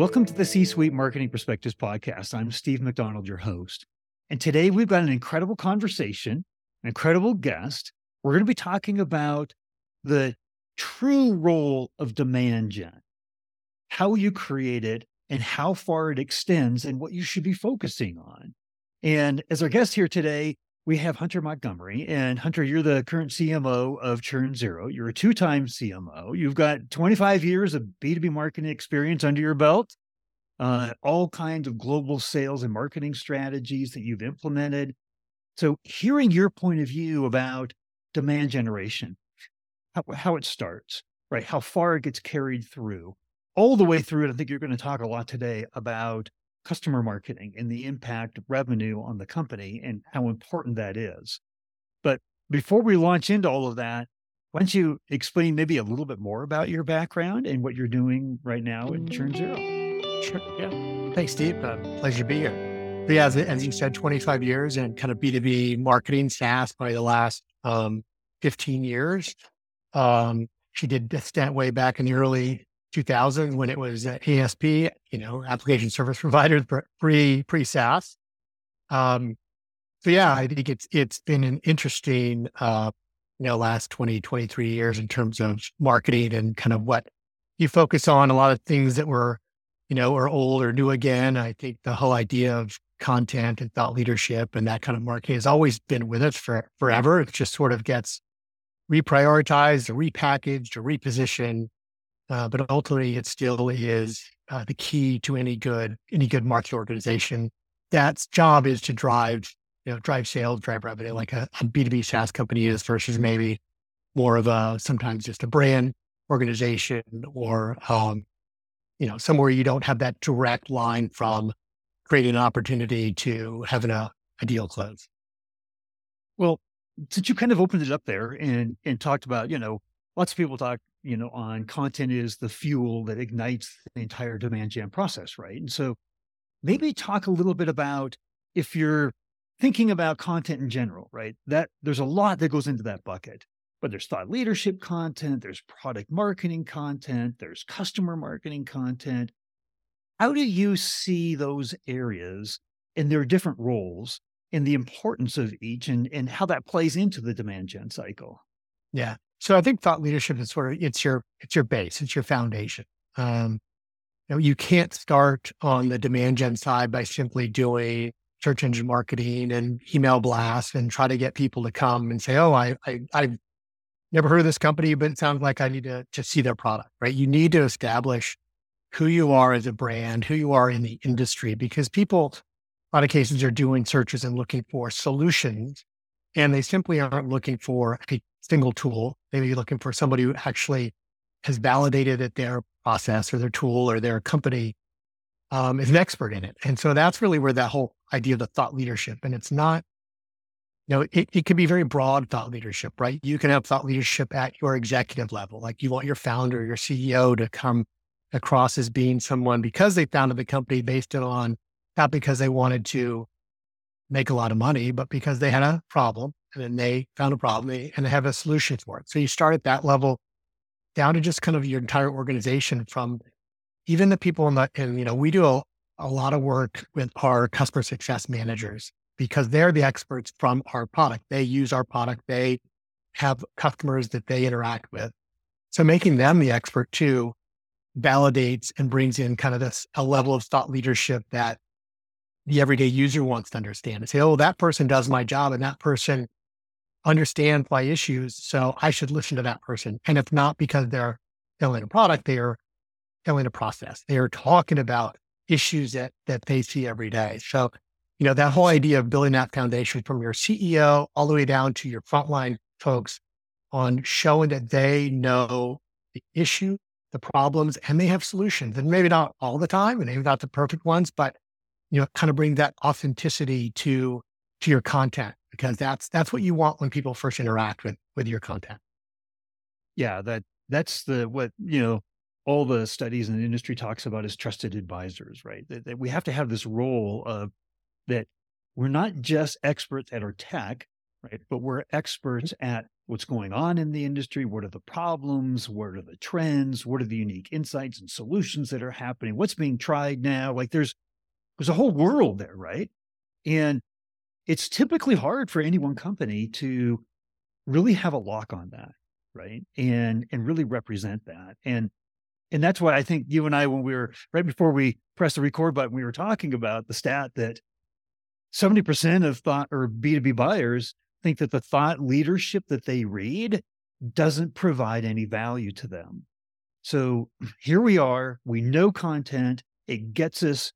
Welcome to the C-Suite Marketing Perspectives Podcast. I'm Steve McDonald, your host. And today we've got an incredible conversation, an incredible guest. We're going to be talking about the true role of demand gen, how you create it and how far it extends and what you should be focusing on. And as our guest here today, we have Hunter Montgomery. And Hunter, you're the current CMO of ChurnZero. You're a two-time CMO. You've got 25 years of B2B marketing experience under your belt, all kinds of global sales and marketing strategies that you've implemented. So hearing your point of view about demand generation, how it starts, right? How far it gets carried through, all the way through it. I think you're going to talk a lot today about customer marketing and the impact of revenue on the company and how important that is. But before we launch into all of that, why don't you explain maybe a little bit more about your background and what you're doing right now in ChurnZero? Sure. Yeah. Thanks, Steve. Pleasure to be here. But yeah, as you said, 25 years and kind of B2B marketing, SaaS, probably the last 15 years. She did a stint way back in the early 2000 when it was ASP, application service providers, pre SaaS. So yeah, I think it's been an interesting, last 23 years in terms of marketing and kind of what you focus on. A lot of things that were, are old or new again. I think the whole idea of content and thought leadership and that kind of marketing has always been with us forever. It just sort of gets reprioritized or repackaged or repositioned. But ultimately, it still is the key to any good market organization. That's job is to drive sales, drive revenue, like a B2B SaaS company is versus maybe more of sometimes just a brand organization or, somewhere you don't have that direct line from creating an opportunity to having a deal close. Well, since you kind of opened it up there and talked about, lots of people talk, on content is the fuel that ignites the entire demand gen process, right? And so maybe talk a little bit about if you're thinking about content in general, right? That there's a lot that goes into that bucket, but there's thought leadership content, there's product marketing content, there's customer marketing content. How do you see those areas and their different roles and the importance of each and how that plays into the demand gen cycle? Yeah. So I think thought leadership is sort of, it's your base, it's your foundation. You can't start on the demand gen side by simply doing search engine marketing and email blasts and try to get people to come and say, oh, I've never heard of this company, but it sounds like I need to see their product, right? You need to establish who you are as a brand, who you are in the industry, because people, a lot of cases, are doing searches and looking for solutions, and they simply aren't looking for a single tool. They may be looking for somebody who actually has validated that their process or their tool or their company is an expert in it. And so that's really where that whole idea of the thought leadership, and it's not, it can be very broad thought leadership, right? You can have thought leadership at your executive level. Like you want your founder, your CEO to come across as being someone because they founded the company based it on, not because they wanted to make a lot of money, but because they had a problem. And then they found a problem and they have a solution for it. So you start at that level down to just kind of your entire organization, from even the people we do a lot of work with our customer success managers because they're the experts from our product. They use our product. They have customers that they interact with. So making them the expert too validates and brings in kind of a level of thought leadership that the everyday user wants to understand and say, oh, that person does my job and that person understands my issues. So I should listen to that person. And if not, because they're selling a product, they are selling a process. They are talking about issues that they see every day. So, that whole idea of building that foundation from your CEO all the way down to your frontline folks on showing that they know the issue, the problems, and they have solutions. And maybe not all the time and maybe not the perfect ones, but kind of bring that authenticity to your content, because that's what you want when people first interact with your content. Yeah, that's what all the studies in the industry talks about is trusted advisors, right? That we have to have this role of that we're not just experts at our tech, right? But we're experts at what's going on in the industry, what are the problems, what are the trends, what are the unique insights and solutions that are happening, what's being tried now. Like there's a whole world there, right? And it's typically hard for any one company to really have a lock on that, right? And really represent that. And that's why I think you and I, when we were right before we pressed the record button, we were talking about the stat that 70% of thought or B2B buyers think that the thought leadership that they read doesn't provide any value to them. So here we are, we know content, it gets us,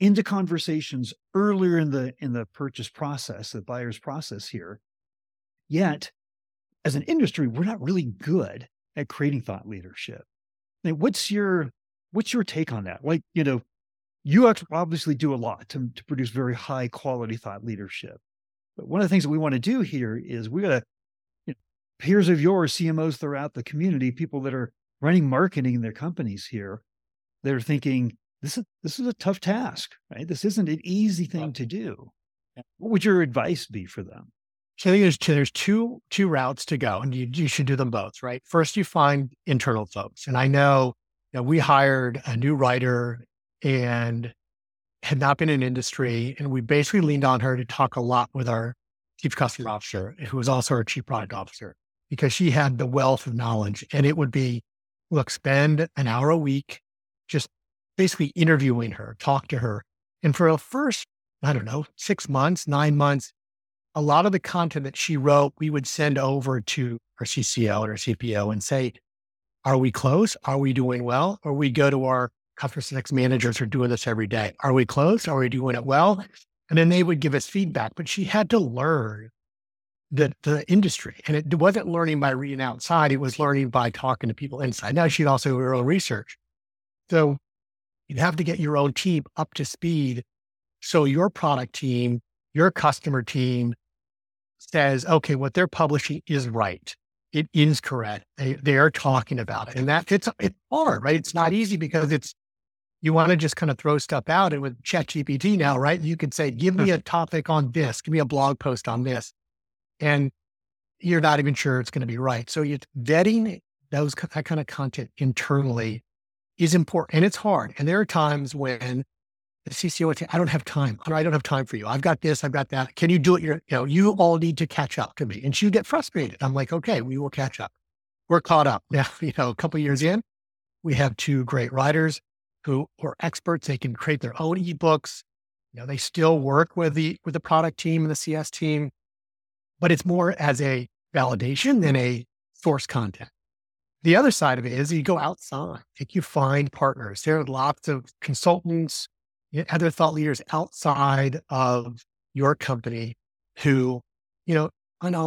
into conversations earlier in the purchase process, the buyer's process here. Yet, as an industry, we're not really good at creating thought leadership. Now, what's your take on that? Like, you obviously do a lot to produce very high quality thought leadership. But one of the things that we want to do here is we got to, peers of yours, CMOs throughout the community, people that are running marketing in their companies here, they're thinking, this is a tough task, right? This isn't an easy thing to do. What would your advice be for them? So there's two routes to go, and you should do them both, right? First, you find internal folks. And I know that we hired a new writer and had not been in industry, and we basically leaned on her to talk a lot with our chief customer officer, who was also our chief product officer, because she had the wealth of knowledge. And it would be, look, spend an hour a week just basically interviewing her, talk to her. And for the first, 6 months, 9 months, a lot of the content that she wrote, we would send over to our CCO and our CPO and say, are we close? Are we doing well? Or we go to our customer success managers who are doing this every day. Are we close? Are we doing it well? And then they would give us feedback, but she had to learn the industry. And it wasn't learning by reading outside. It was learning by talking to people inside. Now she'd also do her own research. So you'd have to get your own team up to speed. So your product team, your customer team, says, okay, what they're publishing is right. It is correct. They are talking about it. And that it's hard, right? It's not easy because you want to just kind of throw stuff out. And with ChatGPT now, right? You can say, give me a topic on this, give me a blog post on this. And you're not even sure it's going to be right. So you're vetting that kind of content internally is important. And it's hard. And there are times when the CCO would say, I don't have time. I don't have time for you. I've got this. I've got that. Can you do it? You all need to catch up to me. And she'd get frustrated. I'm like, okay, we will catch up. We're caught up now. A couple of years in, we have two great writers who are experts. They can create their own eBooks. They still work with the product team and the CS team, but it's more as a validation than a source content. The other side of it is you go outside. Like you find partners. There are lots of consultants, other thought leaders outside of your company who, in all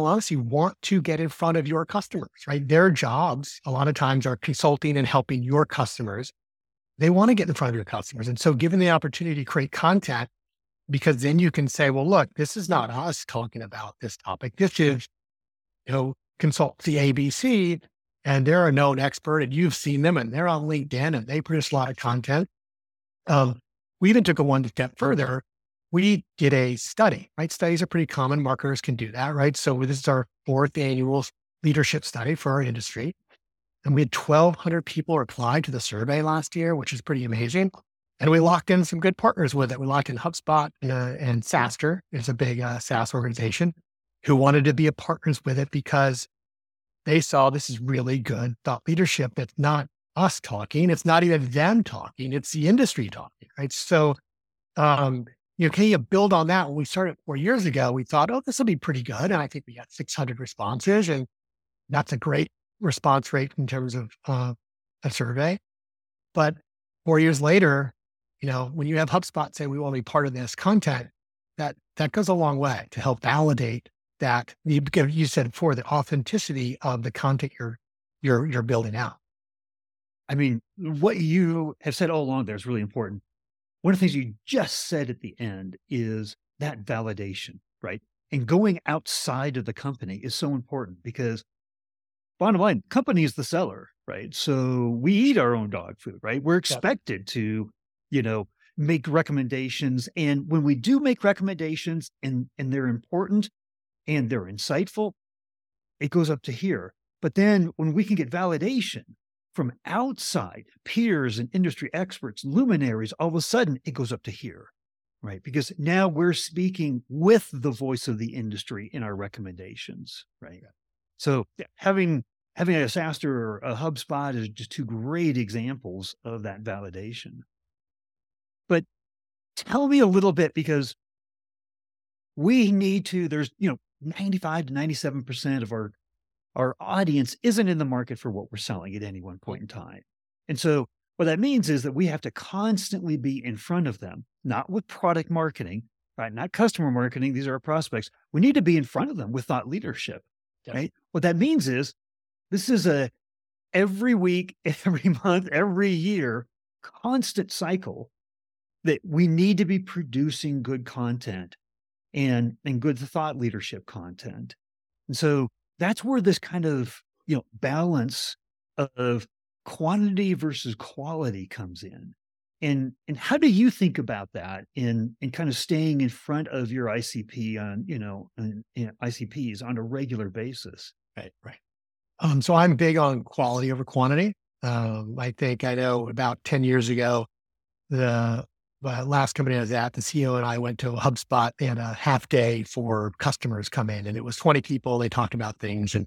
honesty, want to get in front of your customers, right? Their jobs, a lot of times, are consulting and helping your customers. They want to get in front of your customers. And so given the opportunity to create content, because then you can say, well, look, this is not us talking about this topic. This is, consultancy ABC, and they're a known expert, and you've seen them, and they're on LinkedIn, and they produce a lot of content. We even took it one step further. We did a study, right? Studies are pretty common. Marketers can do that, right? So this is our 4th annual leadership study for our industry. And we had 1,200 people apply to the survey last year, which is pretty amazing. And we locked in some good partners with it. We locked in HubSpot and SaaStr. It's a big SaaS organization who wanted to be a partners with it because they saw this is really good thought leadership. It's not us talking. It's not even them talking. It's the industry talking, right? So, can you build on that? When we started 4 years ago, we thought, this will be pretty good. And I think we got 600 responses, and that's a great response rate in terms of a survey. But 4 years later, when you have HubSpot say, we want to be part of this content, that goes a long way to help validate that. You said before, the authenticity of the content you're building out. I mean, what you have said all along there is really important. One of the things you just said at the end is that validation, right? And going outside of the company is so important because bottom line, company is the seller, right? So we eat our own dog food, right? We're expected to, make recommendations. And when we do make recommendations and they're important and they're insightful, it goes up to here. But then when we can get validation from outside peers and industry experts, luminaries, all of a sudden it goes up to here, right? Because now we're speaking with the voice of the industry in our recommendations, right? Yeah. So having a SaaStr or a HubSpot is just two great examples of that validation. But tell me a little bit, because we need to, there's, 95 to 97% of our audience isn't in the market for what we're selling at any one point in time. And so what that means is that we have to constantly be in front of them, not with product marketing, right? Not customer marketing. These are our prospects. We need to be in front of them with thought leadership, yep. Right? What that means is this is a every week, every month, every year, constant cycle that we need to be producing good content and good thought leadership content. And so that's where this kind of, balance of quantity versus quality comes in. And how do you think about that in kind of staying in front of your ICP on, ICPs on a regular basis? Right. So I'm big on quality over quantity. I know about 10 years ago, the last company I was at, the CEO and I went to HubSpot and a half day for customers come in, and it was 20 people. They talked about things, and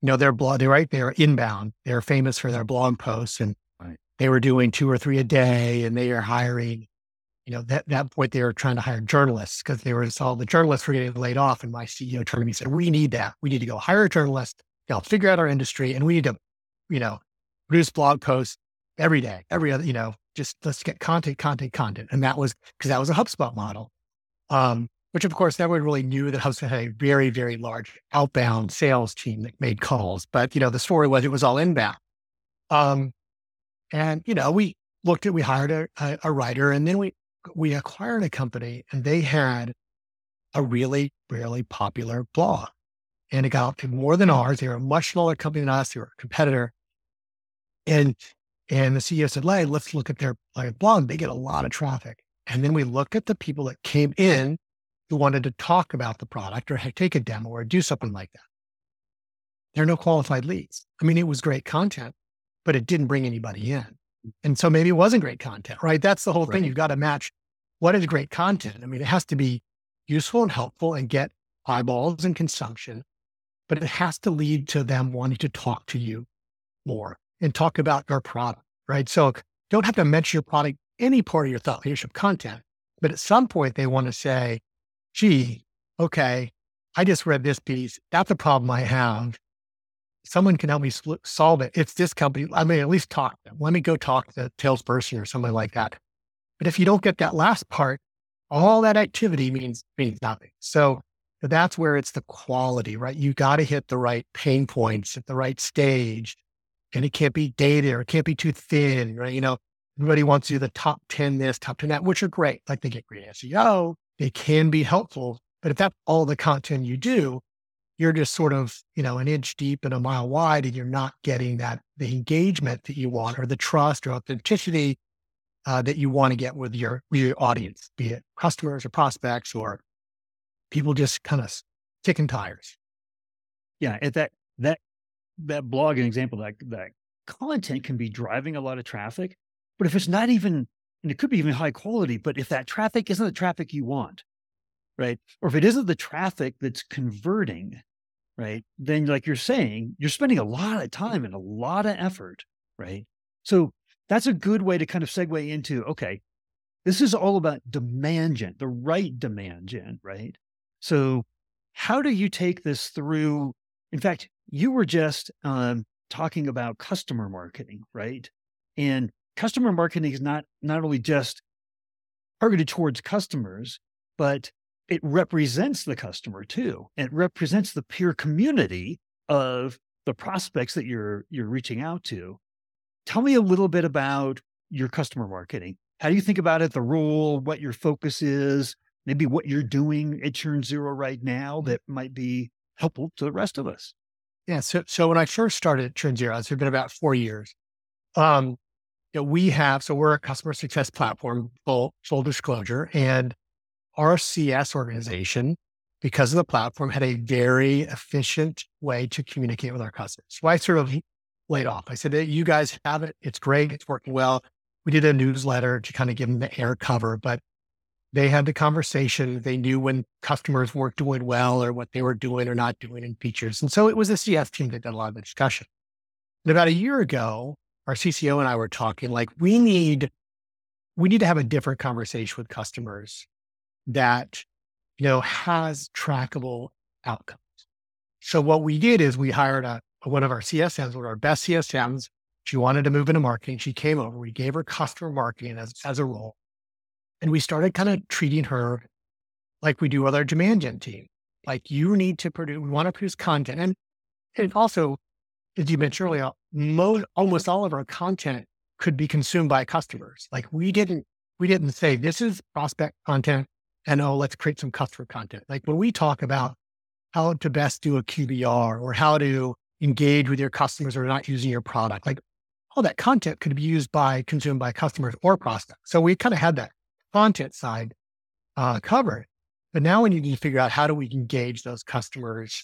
their blog, they're inbound. They're famous for their blog posts, and they were doing 2 or 3 a day, and they are hiring, that point they were trying to hire journalists because they were all the journalists were getting laid off. And my CEO turned to me and said, "We need that. We need to go hire a journalist. They'll figure out our industry, and we need to, produce blog posts every day, every other, just let's get content. And that was because that was a HubSpot model, which of course everyone really knew that HubSpot had a very, very large outbound sales team that made calls. But, the story was it was all inbound. We hired a writer, and then we acquired a company, and they had a really, really popular blog. And it got more than ours. They were a much smaller company than us. They were a competitor. And the CEO said, "Hey, let's look at their blog. They get a lot of traffic." And then we looked at the people that came in who wanted to talk about the product or take a demo or do something like that. There are no qualified leads. I mean, it was great content, but it didn't bring anybody in. And so maybe it wasn't great content, right? That's the whole thing. You've got to match what is great content. I mean, it has to be useful and helpful and get eyeballs and consumption, but it has to lead to them wanting to talk to you more and talk about your product, right? So don't have to mention your product, any part of your thought leadership content, but at some point they want to say, "Gee, okay, I just read this piece. That's a problem I have. Someone can help me solve it. It's this company. I mean, at least talk to them. Let me go talk to the salesperson," or something like that. But if you don't get that last part, all that activity means nothing. So that's where it's the quality, right? You got to hit the right pain points at the right stage. And it can't be dated, or it can't be too thin, right? Everybody wants to do the top 10 this, top 10 that, which are great. Like they get great SEO, they can be helpful. But if that's all the content you do, you're just sort of, an inch deep and a mile wide, and you're not getting the engagement that you want, or the trust or authenticity that you want to get with your audience, be it customers or prospects or people just kind of kicking tires. Yeah, at that blogging example, that content can be driving a lot of traffic, but if it's not even, and it could be even high quality, but if that traffic isn't the traffic you want, right? Or if it isn't the traffic that's converting, right? Then like you're saying, you're spending a lot of time and a lot of effort, right? So that's a good way to kind of segue into, okay, this is all about demand gen, the right demand gen, right? So how do you take this through? In fact, you were just talking about customer marketing, right? And customer marketing is not only just targeted towards customers, but it represents the customer too. It represents the peer community of the prospects that you're reaching out to. Tell me a little bit about your customer marketing. How do you think about it, the role, what your focus is, maybe what you're doing at ChurnZero right now that might be helpful to the rest of us? Yeah. So when I first started at ChurnZero, it's been about 4 years. We're a customer success platform, full disclosure, and our CS organization because of the platform, had a very efficient way to communicate with our customers. So I sort of laid off. I said, hey, you guys have it. It's great. It's working well. We did a newsletter to kind of give them the air cover, but they had the conversation. They knew when customers weren't doing well or what they were doing or not doing in features. And so it was the CS team that did a lot of the discussion. And about a year ago, our CCO and I were talking like, we need to have a different conversation with customers that, you know, has trackable outcomes. So what we did is we hired one of our CSMs, one of our best CSMs. She wanted to move into marketing. She came over. We gave her customer marketing as a role. And we started kind of treating her like we do with our demand gen team. Like, you need to produce, we want to produce content. And also, as you mentioned earlier, almost all of our content could be consumed by customers. Like, we didn't say this is prospect content and let's create some customer content. Like, when we talk about how to best do a QBR or how to engage with your customers who are not using your product, like all that content could be consumed by customers or prospects. So we kind of had that content side covered. But now we need to figure out how do we engage those customers,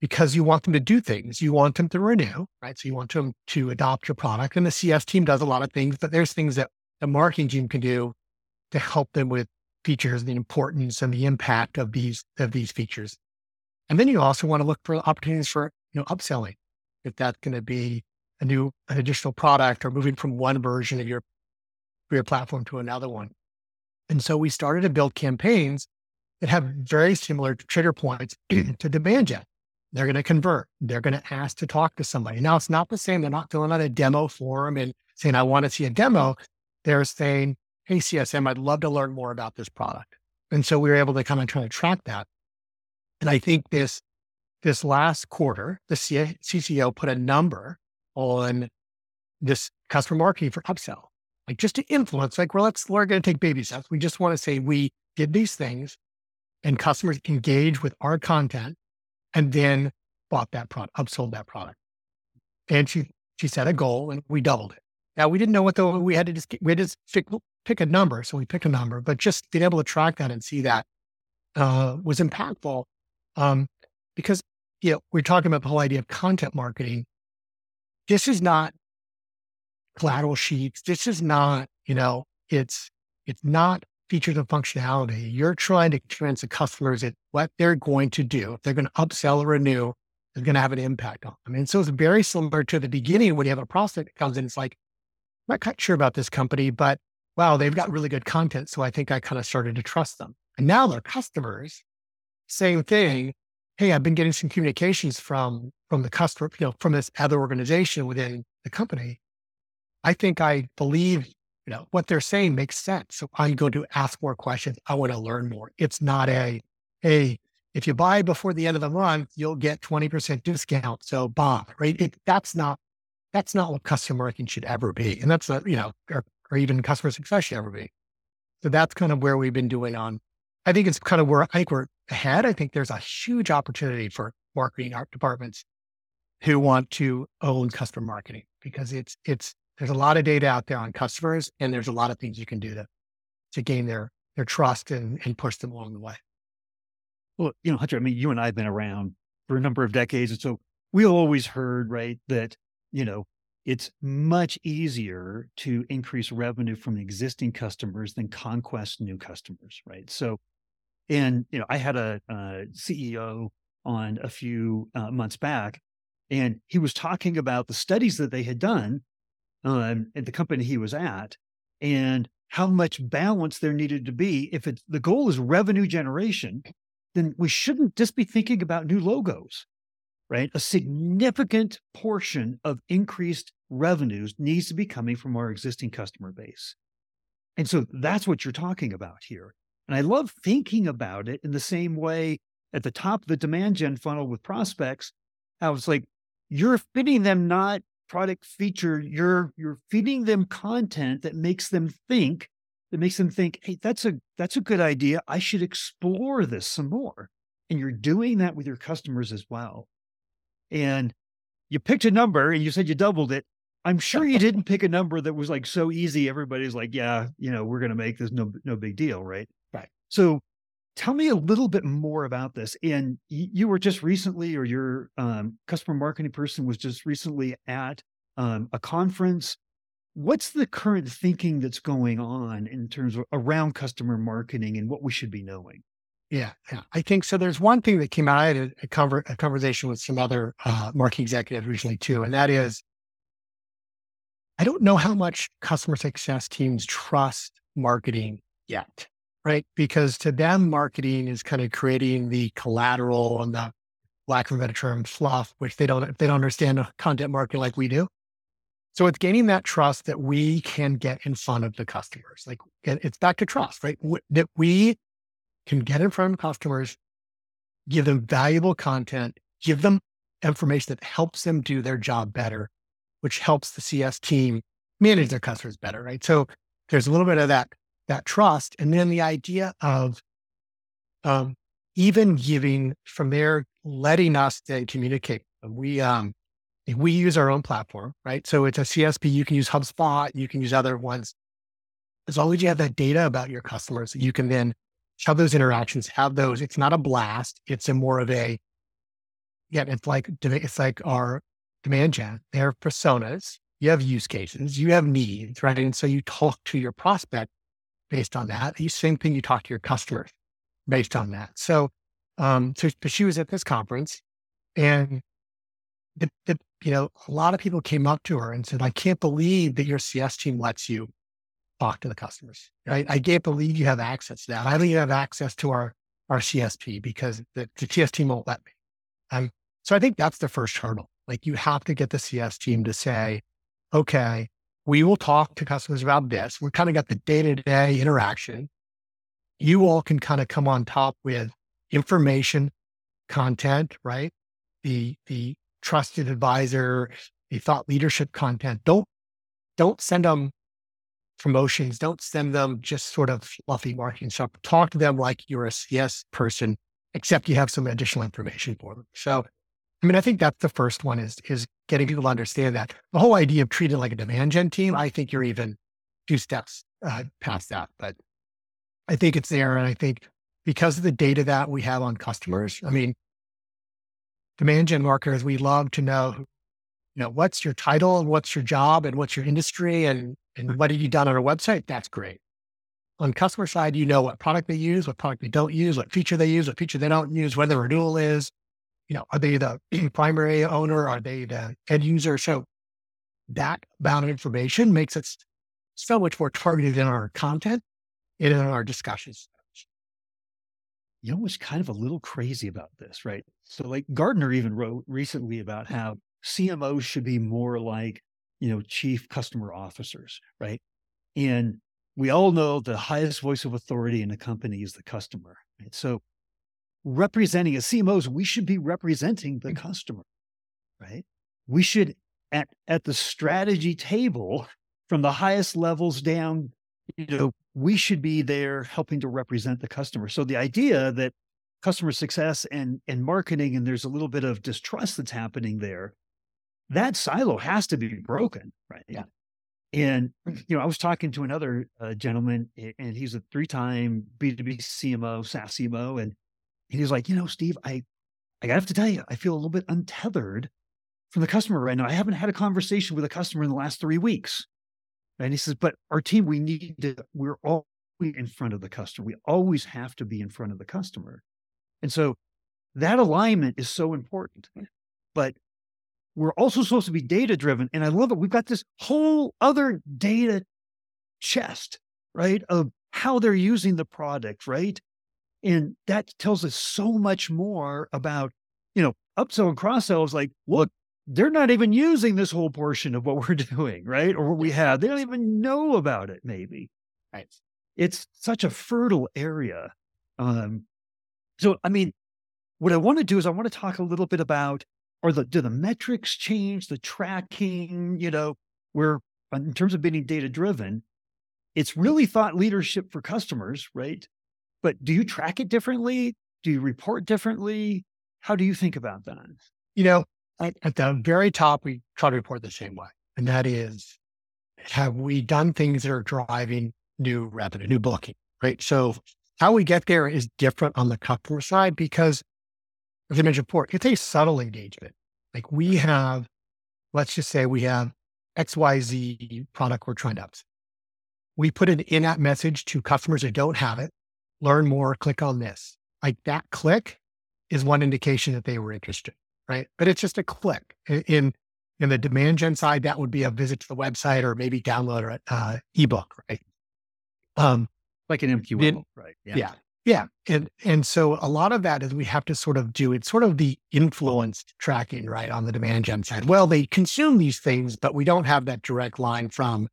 because you want them to do things. You want them to renew, right? So you want them to adopt your product. And the CS team does a lot of things, but there's things that the marketing team can do to help them with features, the importance and the impact of these features. And then you also want to look for opportunities for, you know, upselling. If that's going to be an additional product or moving from one version of your platform to another one. And so we started to build campaigns that have very similar trigger points to demand gen. They're going to convert. They're going to ask to talk to somebody. Now, it's not the same. They're not filling out a demo form and saying, I want to see a demo. They're saying, hey, CSM, I'd love to learn more about this product. And so we were able to kind of try to track that. And I think this last quarter, the CCO put a number on this customer marketing for upsell. Like, just to influence, like, well, we're going to take baby steps. We just want to say we did these things and customers engage with our content and then bought that product, upsold that product. And she set a goal and we doubled it. Now, we didn't know what we had to pick a number. So we picked a number, but just being able to track that and see that was impactful because, you know, we're talking about the whole idea of content marketing. This is not collateral sheets. This is not, you know, it's not features and functionality. You're trying to convince the customers that what they're going to do, if they're going to upsell or renew, is going to have an impact on them. And so it's very similar to the beginning when you have a prospect that comes in, it's like, I'm not quite sure about this company, but wow, they've got really good content. So I think I kind of started to trust them. And now they're customers, same thing. Hey, I've been getting some communications from the customer, you know, from this other organization within the company. I think I believe, you know, what they're saying makes sense. So I'm going to ask more questions. I want to learn more. It's not hey, if you buy before the end of the month, you'll get 20% discount. So buy, right? That's not what customer marketing should ever be. And that's not, you know, or even customer success should ever be. So that's kind of where we've been doing on. I think it's kind of where I think we're ahead. I think there's a huge opportunity for marketing art departments who want to own customer marketing, because there's a lot of data out there on customers, and there's a lot of things you can do to gain their trust and push them along the way. Well, you know, Hunter, I mean, you and I have been around for a number of decades. And so we always heard, right, that, you know, it's much easier to increase revenue from existing customers than conquest new customers, right? So, and, you know, I had a CEO on a few months back, and he was talking about the studies that they had done at the company he was at, and how much balance there needed to be. If the goal is revenue generation, then we shouldn't just be thinking about new logos, right? A significant portion of increased revenues needs to be coming from our existing customer base. And so that's what you're talking about here. And I love thinking about it in the same way at the top of the demand gen funnel with prospects. I was like, you're fitting them not product feature, you're feeding them content that makes them think, hey, that's a good idea. I should explore this some more. And you're doing that with your customers as well. And you picked a number and you said you doubled it. I'm sure you didn't pick a number that was like so easy. Everybody's like, yeah, you know, we're going to make this no big deal, right? Right. So Tell me a little bit more about this. And you were just recently, or your customer marketing person was just recently at a conference. What's the current thinking that's going on in terms of around customer marketing and what we should be knowing? Yeah, I think so. There's one thing that came out. I had a conversation with some other marketing executive recently too, and that is, I don't know how much customer success teams trust marketing yet, right? Because to them, marketing is kind of creating the collateral and the, lack of a better term, fluff, which they don't understand content marketing like we do. So it's gaining that trust that we can get in front of the customers. Like, it's back to trust, right? That we can get in front of customers, give them valuable content, give them information that helps them do their job better, which helps the CS team manage their customers better, right? So there's a little bit of that trust. And then the idea of even giving from there, letting us to communicate. We use our own platform, right? So it's a CSP. You can use HubSpot. You can use other ones. As long as you have that data about your customers, you can then have those interactions, It's not a blast. It's a more of a, it's like our demand gen. They have personas. You have use cases. You have needs, right? And so you talk to your prospect based on that. The same thing, you talk to your customers based on that. So she was at this conference, and a lot of people came up to her and said, I can't believe that your CS team lets you talk to the customers. Right? I can't believe you have access to that. I don't even have access to our CSP because the CS team won't let me. So I think that's the first hurdle. Like, you have to get the CS team to say, okay, we will talk to customers about this. We've kind of got the day-to-day interaction. You all can kind of come on top with information, content, right? The trusted advisor, the thought leadership content. Don't send them promotions. Don't send them just sort of fluffy marketing stuff. Talk to them like you're a CS person, except you have some additional information for them. So, I mean, I think that's the first one is getting people to understand that. The whole idea of treating it like a demand gen team, I think you're even two steps past that. But I think it's there. And I think because of the data that we have on customers, I mean, demand gen marketers, we love to know, what's your title and what's your job and what's your industry and what have you done on our website? That's great. On customer side, you know what product they use, what product they don't use, what feature they use, what feature they don't use, where the renewal is. Are they the primary owner? Are they the end user? So that amount of information makes it so much more targeted in our content and in our discussions. You know what's kind of a little crazy about this, right? So like Gartner even wrote recently about how CMOs should be more like, chief customer officers, right? And we all know the highest voice of authority in a company is the customer. Right? So representing as CMOs, we should be representing the customer, right? We should at the strategy table from the highest levels down, we should be there helping to represent the customer. So the idea that customer success and marketing, and there's a little bit of distrust that's happening there, that silo has to be broken, right? Yeah. And, I was talking to another gentleman, and he's a 3-time B2B CMO, SaaS CMO. And he's like, Steve, I have to tell you, I feel a little bit untethered from the customer right now. I haven't had a conversation with a customer in the last 3 weeks. And he says, but our team, we're always in front of the customer. We always have to be in front of the customer. And so that alignment is so important, but we're also supposed to be data-driven. And I love it. We've got this whole other data chest, right? Of how they're using the product, right? And that tells us so much more about, upsell and cross-sell is like, look, they're not even using this whole portion of what we're doing, right? Or what we have. They don't even know about it, maybe. Right. It's such a fertile area. What I want to do is I want to talk a little bit about, do the metrics change, the tracking, where in terms of being data-driven, it's really thought leadership for customers, right? But do you track it differently? Do you report differently? How do you think about that? At the very top, we try to report the same way. And that is, have we done things that are driving new revenue, new booking, right? So How we get there is different on the customer side because, as I mentioned before, it's a subtle engagement. Like we have, let's just say we have XYZ product we're trying to upsell. We put an in-app message to customers that don't have it, learn more, click on this. Like that click is one indication that they were interested, right? But it's just a click. In the demand gen side, that would be a visit to the website or maybe download an ebook, right? Like an MQL, right? Yeah. And so a lot of that is we have to sort of do, it's sort of the influence tracking, right? On the demand gen side. Well, they consume these things, but we don't have that direct line from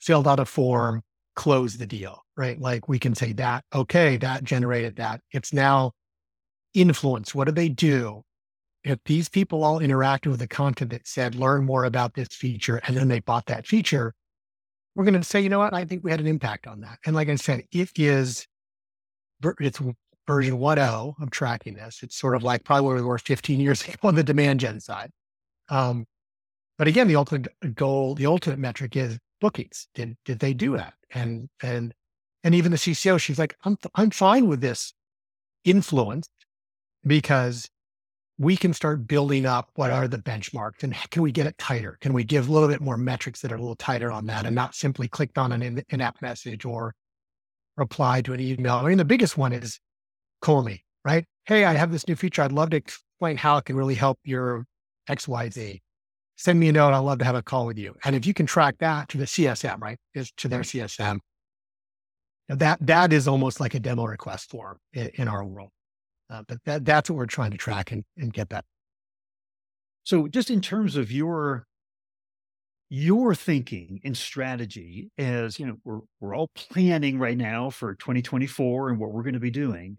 filled out a form, close the deal, right? Like we can say that, okay, that generated that. It's now influence. What do they do? If these people all interacted with the content that said, learn more about this feature, and then they bought that feature, we're going to say, you know what? I think we had an impact on that. And like I said, it's version 1.0 of tracking this. It's sort of like probably where we were 15 years ago on the demand gen side. But again, the ultimate goal, the ultimate metric is bookings. Did they do that? And even the CCO, she's like, I'm fine with this influence because we can start building up what are the benchmarks and can we get it tighter? Can we give a little bit more metrics that are a little tighter on that and not simply clicked on an in-app message or reply to an email? I mean, the biggest one is call me, right? Hey, I have this new feature. I'd love to explain how it can really help your XYZ. Send me a note. I'd love to have a call with you. And if you can track that to the CSM, right? It's to their CSM. That is almost like a demo request form in our world. But that's what we're trying to track and get that. So just in terms of your thinking and strategy, as you know, we're all planning right now for 2024 and what we're going to be doing,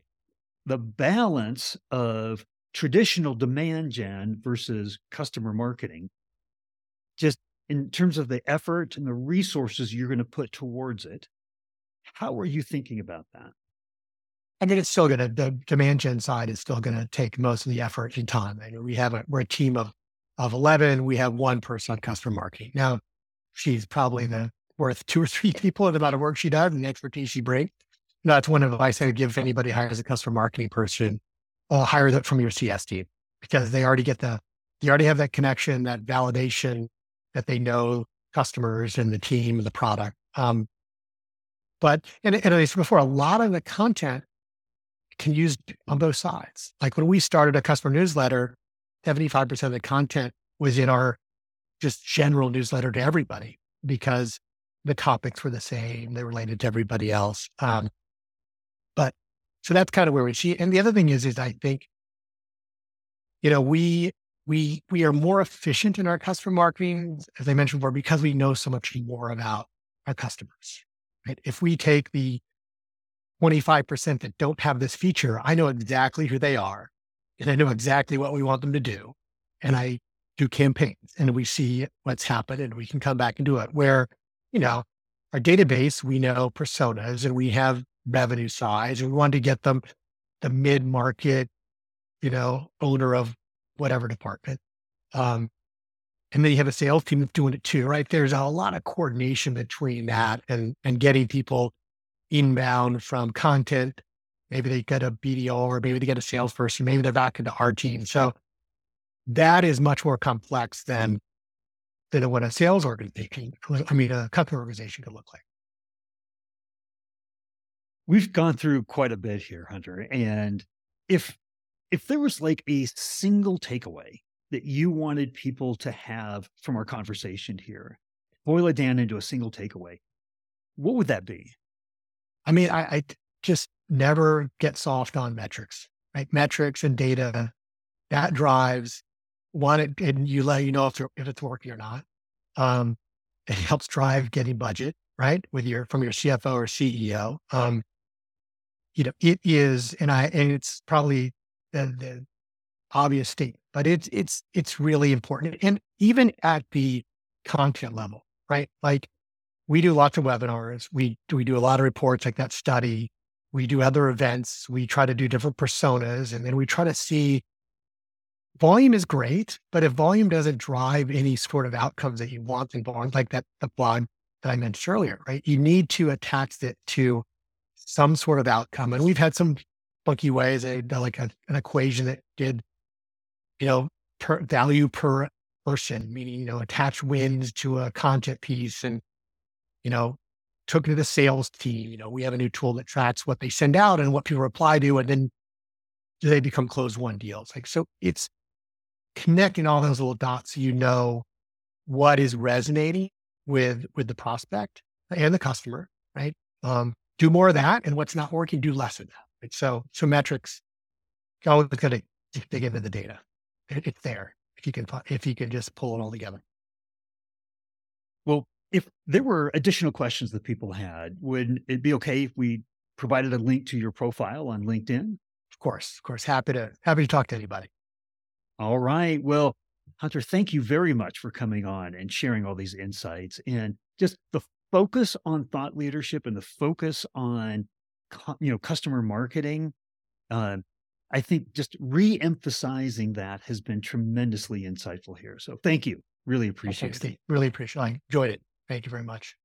the balance of traditional demand gen versus customer marketing, just in terms of the effort and the resources you're going to put towards it, how are you thinking about that? I think it's still going to, the demand gen side is still going to take most of the effort and time. I mean, we're a team of 11. We have one person on customer marketing. Now, she's probably worth two or three people in the amount of work she does and the expertise she brings. Now, that's one advice I would give if anybody hires a customer marketing person, hire that from your CS team because they already have that connection, that validation that they know customers and the team and the product. But I said before, a lot of the content can use on both sides. Like when we started a customer newsletter, 75% of the content was in our just general newsletter to everybody because the topics were the same. They related to everybody else. So that's kind of where we see. And the other thing is I think, you know, we are more efficient in our customer marketing, as I mentioned before, because we know so much more about our customers, right? If we take the 25% that don't have this feature, I know exactly who they are and I know exactly what we want them to do. And I do campaigns and we see what's happened and we can come back and do it where, you know, our database, we know personas and we have revenue size and we wanted to get them the mid-market, you know, owner of whatever department. And then you have a sales team that's doing it too, right? There's a lot of coordination between that and getting people inbound from content. Maybe they get a BDO or maybe they get a salesperson, maybe they're back into our team. So that is much more complex than what a sales organization, a customer organization could look like. We've gone through quite a bit here, Hunter. And if there was like a single takeaway that you wanted people to have from our conversation here, boil it down into a single takeaway, what would that be? I mean, I just never get soft on metrics, right? Metrics and data that drives and you let you know if it's working or not. It helps drive getting budget, right? From your CFO or CEO. You know, it is, and it's probably the obvious statement, but it's really important. And even at the content level, right? Like we do lots of webinars. We do a lot of reports like that study. We do other events. We try to do different personas. And then we try to see volume is great, but if volume doesn't drive any sort of outcomes that you want in volume, like the blog that I mentioned earlier, right? You need to attach it to some sort of outcome. And we've had some funky ways, an equation that did, value per person, meaning, attach wins to a content piece and, took it to the sales team. We have a new tool that tracks what they send out and what people reply to, and then do they become closed won deals? So it's connecting all those little dots, so what is resonating with the prospect and the customer, right? Do more of that, and what's not working, do less of that. Right? So metrics, always got to dig into the data. It's there if you can just pull it all together. Well, if there were additional questions that people had, would it be okay if we provided a link to your profile on LinkedIn? Of course, happy to talk to anybody. All right. Well, Hunter, thank you very much for coming on and sharing all these insights, and just the focus on thought leadership and the focus on, customer marketing. I think just re-emphasizing that has been tremendously insightful here. So thank you. Really appreciate it. Really appreciate it. I enjoyed it. Thank you very much.